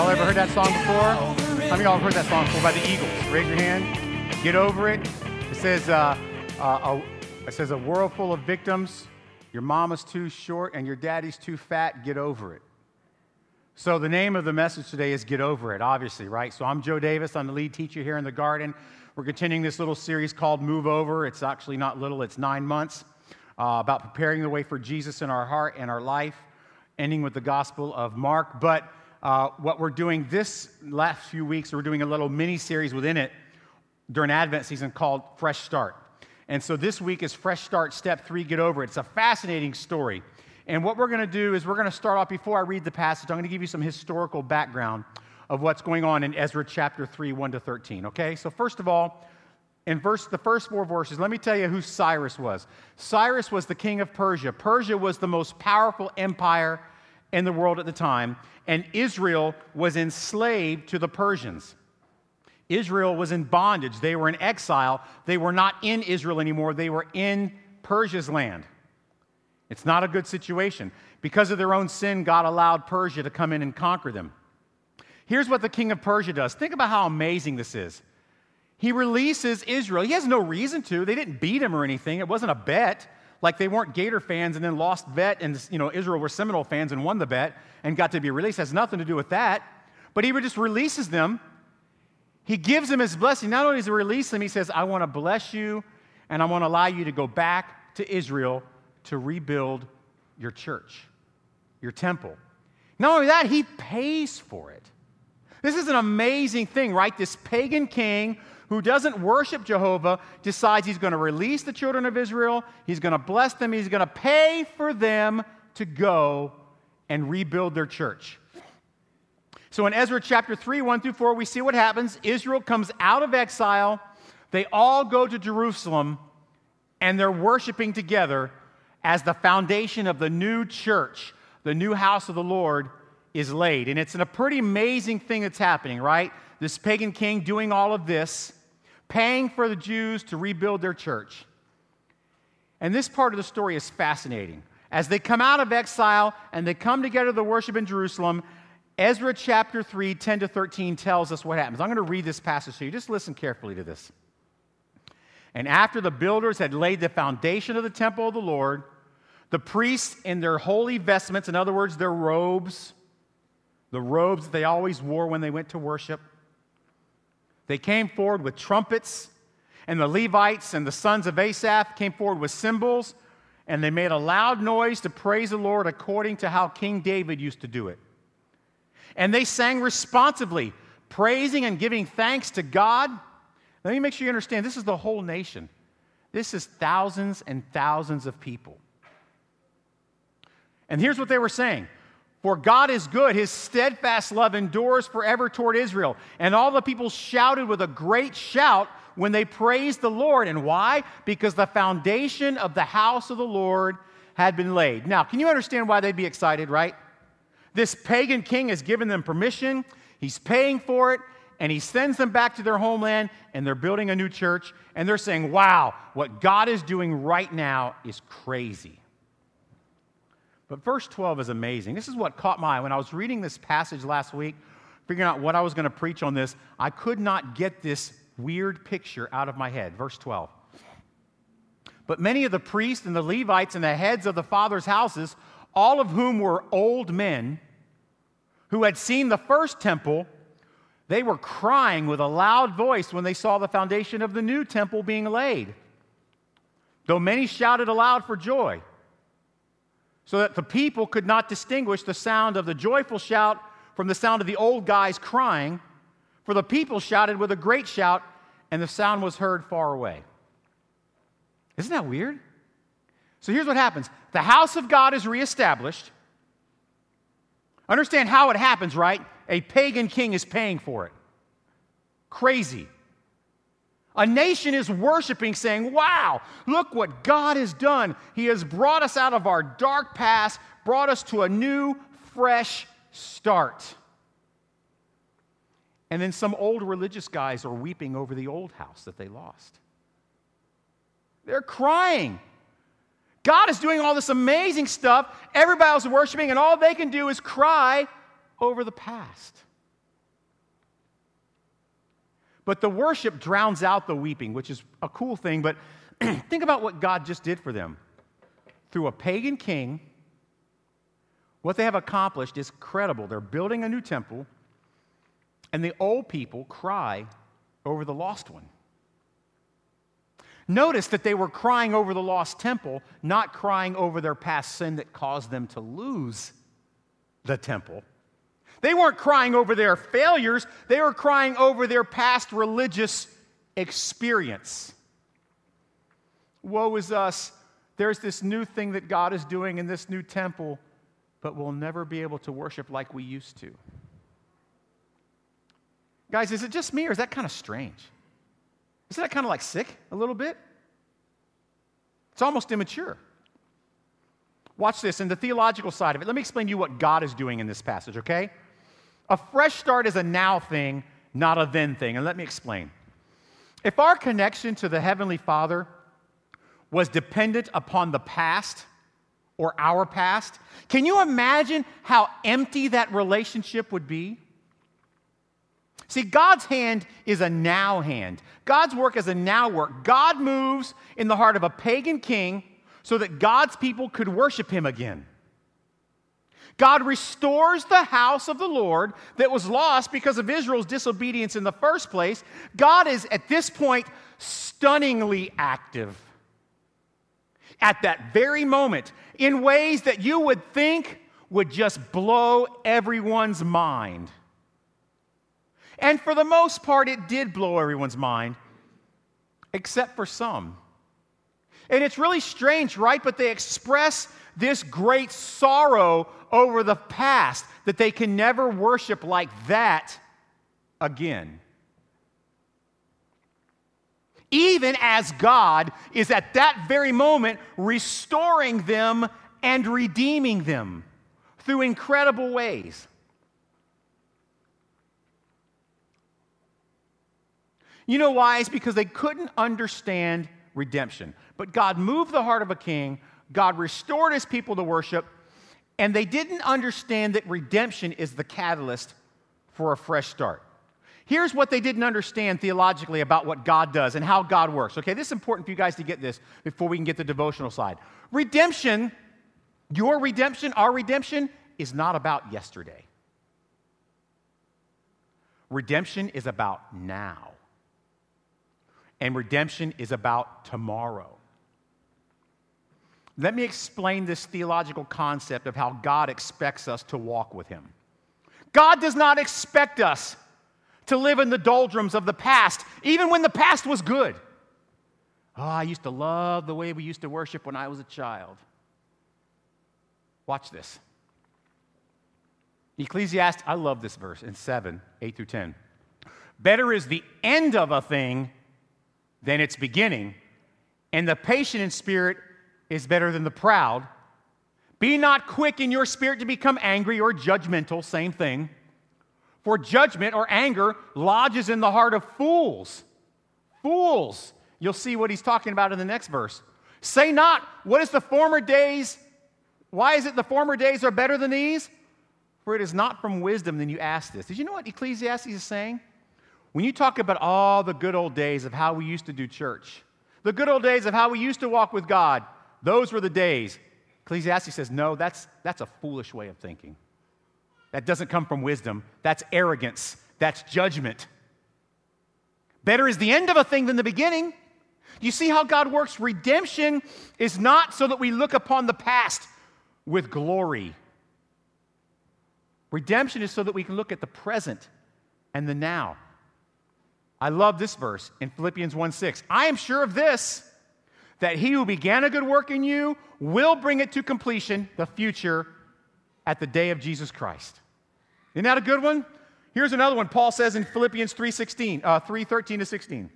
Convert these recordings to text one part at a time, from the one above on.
Y'all ever heard that song before? How many of y'all have heard that song before by the Eagles? Raise your hand. Get over it. It says, a world full of victims. Your mama's too short and your daddy's too fat. Get over it. So the name of the message today is Get Over It, obviously, right? So I'm Joe Davis. I'm the lead teacher here in the garden. We're continuing this little series called Move Over. It's actually not little. It's 9 months about preparing the way for Jesus in our heart and our life, ending with the Gospel of Mark. But what we're doing this last few weeks, we're doing a little mini-series within it during Advent season called Fresh Start. And so this week is Fresh Start, Step 3, Get Over It. It's a fascinating story. And what we're going to do is we're going to start off, before I read the passage, I'm going to give you some historical background of what's going on in Ezra chapter 3, 1-13, okay? So first of all, in the first four verses, let me tell you who Cyrus was. Cyrus was the king of Persia. Persia was the most powerful empire in the world at the time, and Israel was enslaved to the Persians. Israel was in bondage. They were in exile. They were not in Israel anymore. They were in Persia's land. It's not a good situation. Because of their own sin, God allowed Persia to come in and conquer them. Here's what the king of Persia does. Think about how amazing this is. He releases Israel. He has no reason to. They didn't beat him or anything. It wasn't a bet. Like they weren't Gator fans and then lost bet, and Israel were Seminole fans and won the bet and got to be released. It has nothing to do with that. But he just releases them. He gives them his blessing. Not only does he release them, he says, I want to bless you, and I want to allow you to go back to Israel to rebuild your church, your temple. Not only that, he pays for it. This is an amazing thing, right? This pagan king who doesn't worship Jehovah decides he's going to release the children of Israel, he's going to bless them, he's going to pay for them to go and rebuild their church. So in Ezra chapter 3, 1-4, we see what happens. Israel comes out of exile, they all go to Jerusalem, and they're worshiping together as the foundation of the new church, the new house of the Lord, is laid. And it's a pretty amazing thing that's happening, right? This pagan king doing all of this, paying for the Jews to rebuild their church. And this part of the story is fascinating. As they come out of exile and they come together to worship in Jerusalem, Ezra chapter 3, 10-13 tells us what happens. I'm going to read this passage to you. Just listen carefully to this. And after the builders had laid the foundation of the temple of the Lord, the priests in their holy vestments, in other words, their robes, the robes that they always wore when they went to worship, they came forward with trumpets, and the Levites and the sons of Asaph came forward with cymbals, and they made a loud noise to praise the Lord according to how King David used to do it. And they sang responsively, praising and giving thanks to God. Let me make sure you understand, this is the whole nation. This is thousands and thousands of people. And here's what they were saying. For God is good, his steadfast love endures forever toward Israel. And all the people shouted with a great shout when they praised the Lord. And why? Because the foundation of the house of the Lord had been laid. Now, can you understand why they'd be excited, right? This pagan king has given them permission. He's paying for it. And he sends them back to their homeland, and they're building a new church, and they're saying, wow, what God is doing right now is crazy. But verse 12 is amazing. This is what caught my eye. When I was reading this passage last week, figuring out what I was going to preach on this, I could not get this weird picture out of my head. Verse 12. But many of the priests and the Levites and the heads of the fathers' houses, all of whom were old men, who had seen the first temple, they were crying with a loud voice when they saw the foundation of the new temple being laid, though many shouted aloud for joy, so that the people could not distinguish the sound of the joyful shout from the sound of the old guys crying, for the people shouted with a great shout, and the sound was heard far away. Isn't that weird? So here's what happens. The house of God is reestablished. Understand how it happens, right? A pagan king is paying for it. Crazy. A nation is worshiping, saying, wow, look what God has done. He has brought us out of our dark past, brought us to a new, fresh start. And then some old religious guys are weeping over the old house that they lost. They're crying. God is doing all this amazing stuff. Everybody else is worshiping, and all they can do is cry over the past. But the worship drowns out the weeping, which is a cool thing, but think about what God just did for them. Through a pagan king, what they have accomplished is credible. They're building a new temple, and the old people cry over the lost one. Notice that they were crying over the lost temple, not crying over their past sin that caused them to lose the temple. They weren't crying over their failures. They were crying over their past religious experience. Woe is us. There's this new thing that God is doing in this new temple, but we'll never be able to worship like we used to. Guys, is it just me, or is that kind of strange? Isn't that kind of like sick a little bit? It's almost immature. Watch this, in the theological side of it. Let me explain to you what God is doing in this passage, okay? A fresh start is a now thing, not a then thing. And let me explain. If our connection to the Heavenly Father was dependent upon the past or our past, can you imagine how empty that relationship would be? See, God's hand is a now hand. God's work is a now work. God moves in the heart of a pagan king so that God's people could worship him again. God restores the house of the Lord that was lost because of Israel's disobedience in the first place. God is, at this point, stunningly active at that very moment in ways that you would think would just blow everyone's mind. And for the most part, it did blow everyone's mind, except for some. And it's really strange, right? But they express this great sorrow over the past, that they can never worship like that again. Even as God is at that very moment restoring them and redeeming them through incredible ways. You know why? It's because they couldn't understand redemption. But God moved the heart of a king, God restored his people to worship, and they didn't understand that redemption is the catalyst for a fresh start. Here's what they didn't understand theologically about what God does and how God works. Okay, this is important for you guys to get this before we can get the devotional side. Redemption, your redemption, our redemption, is not about yesterday. Redemption is about now. And redemption is about tomorrow. Let me explain this theological concept of how God expects us to walk with him. God does not expect us to live in the doldrums of the past, even when the past was good. Oh, I used to love the way we used to worship when I was a child. Watch this. Ecclesiastes, I love this verse in 7, 8 through 10. Better is the end of a thing than its beginning, and the patient in spirit is better than the proud. Be not quick in your spirit to become angry or judgmental, same thing. For judgment or anger lodges in the heart of fools. Fools. You'll see what he's talking about in the next verse. Say not, what is the former days? Why is it the former days are better than these? For it is not from wisdom that you ask this. Did you know what Ecclesiastes is saying? When you talk about all the good old days of how we used to do church, the good old days of how we used to walk with God, those were the days. Ecclesiastes says, no, that's a foolish way of thinking. That doesn't come from wisdom. That's arrogance. That's judgment. Better is the end of a thing than the beginning. You see how God works? Redemption is not so that we look upon the past with glory. Redemption is so that we can look at the present and the now. I love this verse in Philippians 1:6. I am sure of this, that he who began a good work in you will bring it to completion, the future, at the day of Jesus Christ. Isn't that a good one? Here's another one Paul says in Philippians 3:13 to 16.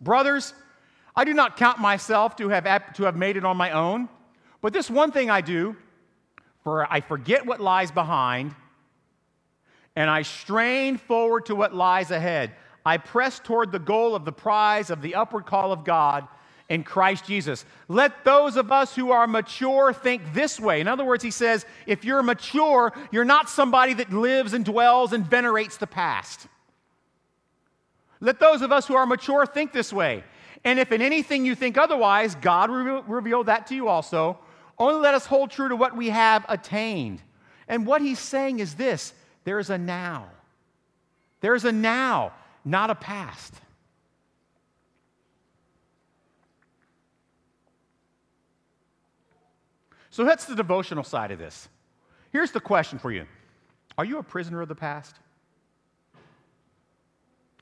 Brothers, I do not count myself to have made it on my own, but this one thing I do, for I forget what lies behind, and I strain forward to what lies ahead. I press toward the goal of the prize of the upward call of God in Christ Jesus. Let those of us who are mature think this way. In other words, he says, if you're mature, you're not somebody that lives and dwells and venerates the past. Let those of us who are mature think this way. And if in anything you think otherwise, God will reveal that to you also. Only let us hold true to what we have attained. And what he's saying is this: there is a now. There is a now, not a past. So that's the devotional side of this. Here's the question for you. Are you a prisoner of the past?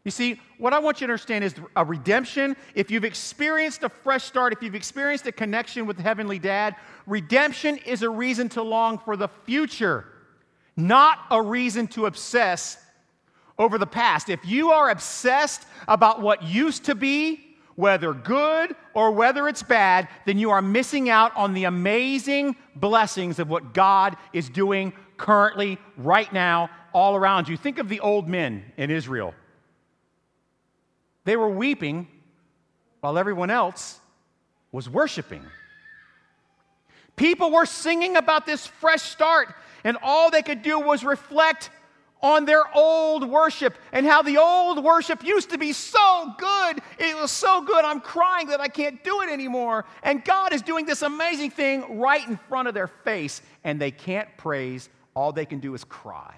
You see, what I want you to understand is a redemption. If you've experienced a fresh start, if you've experienced a connection with Heavenly Dad, redemption is a reason to long for the future, not a reason to obsess over the past. If you are obsessed about what used to be, whether good or whether it's bad, then you are missing out on the amazing blessings of what God is doing currently, right now, all around you. Think of the old men in Israel. They were weeping while everyone else was worshiping. People were singing about this fresh start, and all they could do was reflect on their old worship and how the old worship used to be so good. It was so good, I'm crying that I can't do it anymore. And God is doing this amazing thing right in front of their face, and they can't praise. All they can do is cry.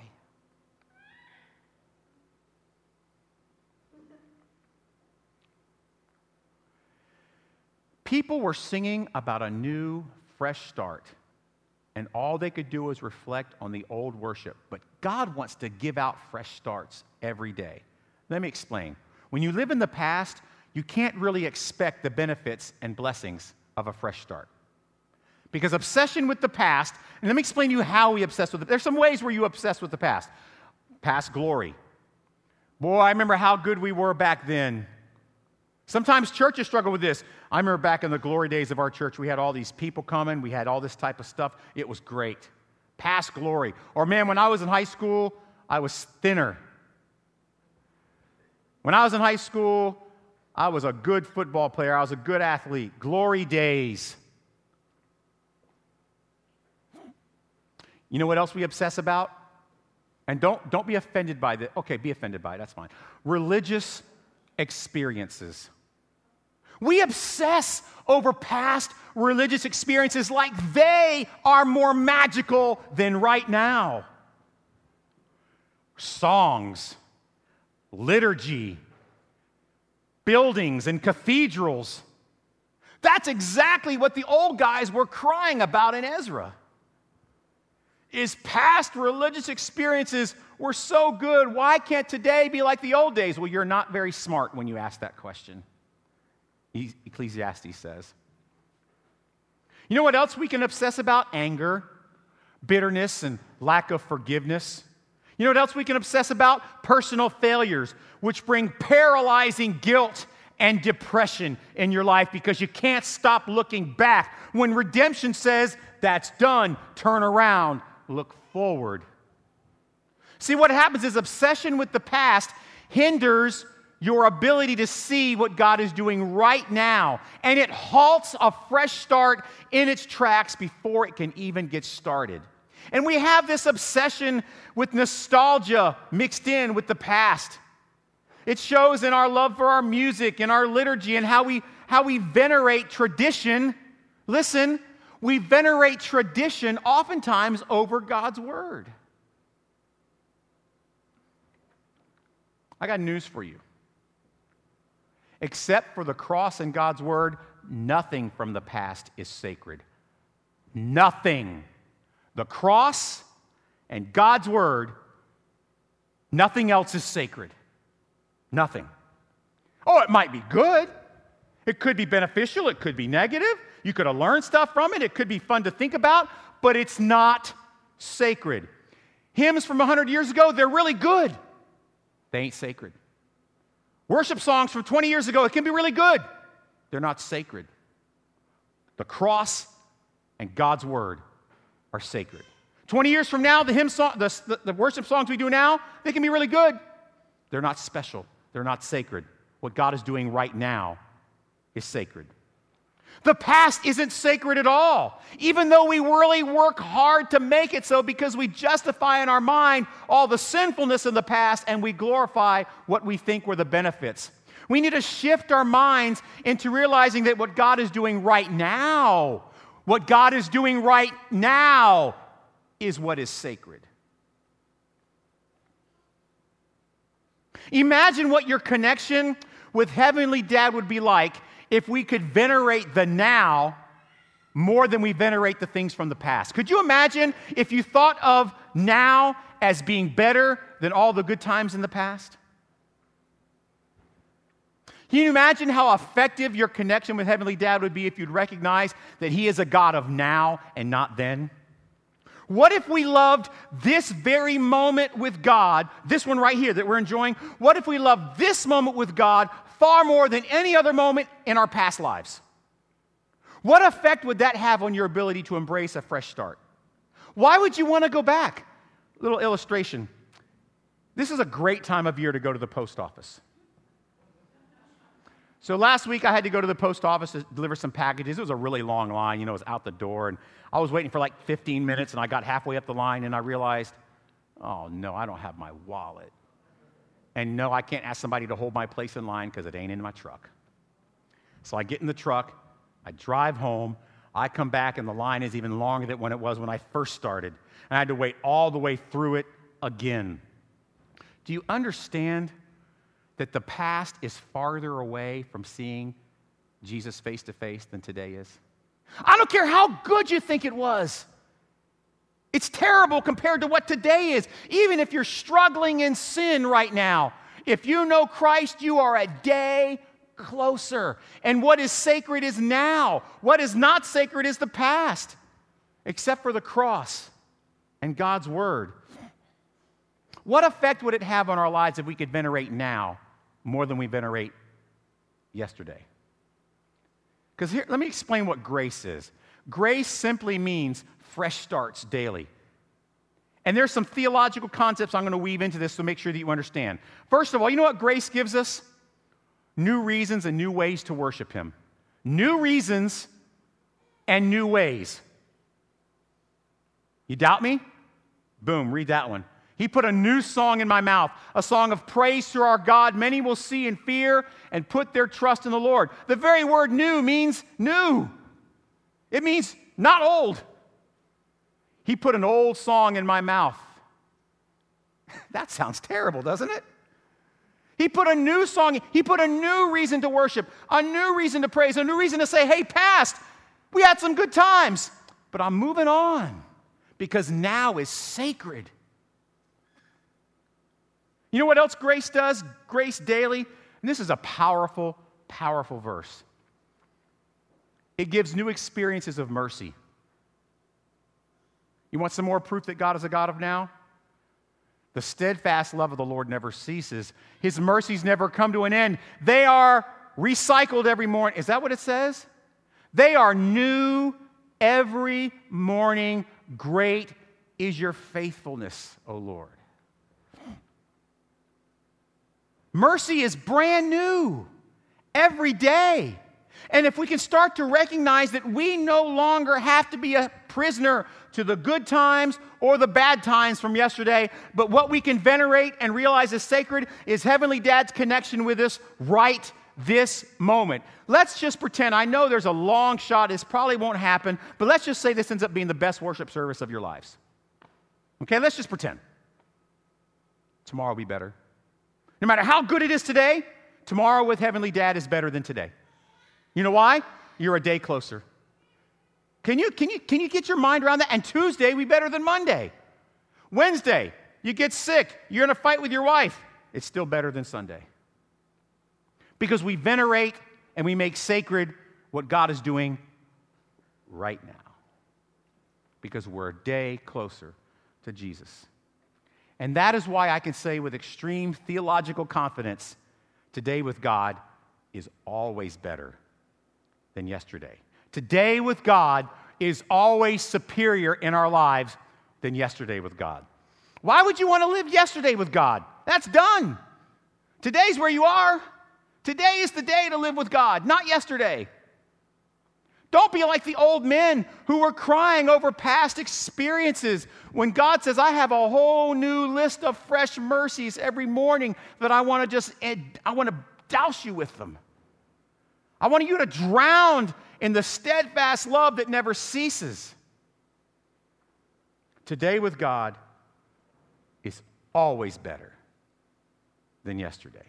People were singing about a new, fresh start, and all they could do was reflect on the old worship. But God wants to give out fresh starts every day. Let me explain. When you live in the past, you can't really expect the benefits and blessings of a fresh start. Because obsession with the past, and let me explain to you how we obsess with it. There's some ways where you obsess with the past. Past glory. Boy, I remember how good we were back then. Sometimes churches struggle with this. I remember back in the glory days of our church, we had all these people coming. We had all this type of stuff. It was great. Past glory. Or, man, when I was in high school, I was thinner. When I was in high school, I was a good football player. I was a good athlete. Glory days. You know what else we obsess about? And don't be offended by that. Okay, be offended by it. That's fine. Religious experiences. We obsess over past religious experiences like they are more magical than right now. Songs, liturgy, buildings and cathedrals. That's exactly what the old guys were crying about in Ezra. Is past religious experiences were so good, why can't today be like the old days? Well, you're not very smart when you ask that question, Ecclesiastes says. You know what else we can obsess about? Anger, bitterness, and lack of forgiveness. You know what else we can obsess about? Personal failures, which bring paralyzing guilt and depression in your life because you can't stop looking back. When redemption says, that's done, turn around, look forward. See, what happens is obsession with the past hinders your ability to see what God is doing right now, and it halts a fresh start in its tracks before it can even get started. And we have this obsession with nostalgia mixed in with the past. It shows in our love for our music and our liturgy and how we venerate tradition. Listen, we venerate tradition oftentimes over God's word. I got news for you. Except for the cross and God's word, nothing from the past is sacred. Nothing. The cross and God's word, nothing else is sacred. Nothing. Oh, it might be good. It could be beneficial. It could be negative. You could have learned stuff from it. It could be fun to think about, but it's not sacred. Hymns from 100 years ago, they're really good. They ain't sacred. Worship songs from 20 years ago, it can be really good. They're not sacred. The cross and God's word are sacred. 20 years from now, the worship songs we do now, they can be really good. They're not special. They're not sacred. What God is doing right now is sacred. The past isn't sacred at all, even though we really work hard to make it so, because we justify in our mind all the sinfulness in the past and we glorify what we think were the benefits. We need to shift our minds into realizing that what God is doing right now, what God is doing right now is what is sacred. Imagine what your connection with Heavenly Dad would be like if we could venerate the now more than we venerate the things from the past. Could you imagine if you thought of now as being better than all the good times in the past? Can you imagine how effective your connection with Heavenly Dad would be if you'd recognize that He is a God of now and not then? What if we loved this very moment with God, this one right here that we're enjoying, what if we loved this moment with God far more than any other moment in our past lives? What effect would that have on your ability to embrace a fresh start? Why would you want to go back? A little illustration. This is a great time of year to go to the post office. So last week I had to go to the post office to deliver some packages. It was a really long line, it was out the door, and I was waiting for like 15 minutes, and I got halfway up the line, and I realized, oh no, I don't have my wallet. And no, I can't ask somebody to hold my place in line because it ain't in my truck. So I get in the truck, I drive home, I come back, and the line is even longer than when it was when I first started. And I had to wait all the way through it again. Do you understand that the past is farther away from seeing Jesus face to face than today is? I don't care how good you think it was. It's terrible compared to what today is. Even if you're struggling in sin right now, if you know Christ, you are a day closer. And what is sacred is now. What is not sacred is the past, except for the cross and God's word. What effect would it have on our lives if we could venerate now more than we venerate yesterday? Because here, let me explain what grace is. Grace simply means fresh starts daily. And there's some theological concepts I'm going to weave into this to make sure that you understand. First of all, you know what grace gives us? New reasons and new ways to worship Him. New reasons and new ways. You doubt me? Boom, read that one. He put a new song in my mouth, a song of praise to our God. Many will see and fear and put their trust in the Lord. The very word new means new. It means not old. He put an old song in my mouth. That sounds terrible, doesn't it? He put a new song. He put a new reason to worship, a new reason to praise, a new reason to say, hey, past, we had some good times, but I'm moving on because now is sacred. You know what else grace does? Grace daily. And this is a powerful, powerful verse. It gives new experiences of mercy. You want some more proof that God is a God of now? The steadfast love of the Lord never ceases. His mercies never come to an end. They are recycled every morning. Is that what it says? They are new every morning. Great is your faithfulness, O Lord. Mercy is brand new every day. And if we can start to recognize that we no longer have to be a prisoner to the good times or the bad times from yesterday, but what we can venerate and realize is sacred is Heavenly Dad's connection with us right this moment. Let's just pretend, I know there's a long shot, this probably won't happen, but let's just say this ends up being the best worship service of your lives. Okay, let's just pretend. Tomorrow will be better. No matter how good it is today, tomorrow with Heavenly Dad is better than today. You know why? You're a day closer. Can you get your mind around that? And Tuesday will be better than Monday. Wednesday, you get sick. You're in a fight with your wife. It's still better than Sunday. Because we venerate and we make sacred what God is doing right now. Because we're a day closer to Jesus. And that is why I can say with extreme theological confidence, today with God is always better than yesterday. Today with God is always superior in our lives than yesterday with God. Why would you want to live yesterday with God? That's done. Today's where you are. Today is the day to live with God, not yesterday. Don't be like the old men who were crying over past experiences when God says, I have a whole new list of fresh mercies every morning that I want to douse you with them. I want you to drown in the steadfast love that never ceases. Today with God is always better than yesterday.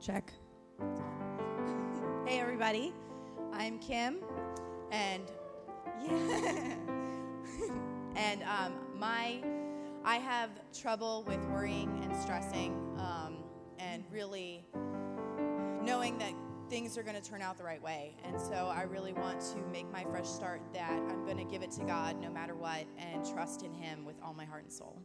Check. Hey everybody, I'm Kim, and yeah, and I have trouble with worrying and stressing, and really knowing that things are going to turn out the right way. And so I really want to make my fresh start that I'm going to give it to God no matter what, and trust in Him with all my heart and soul.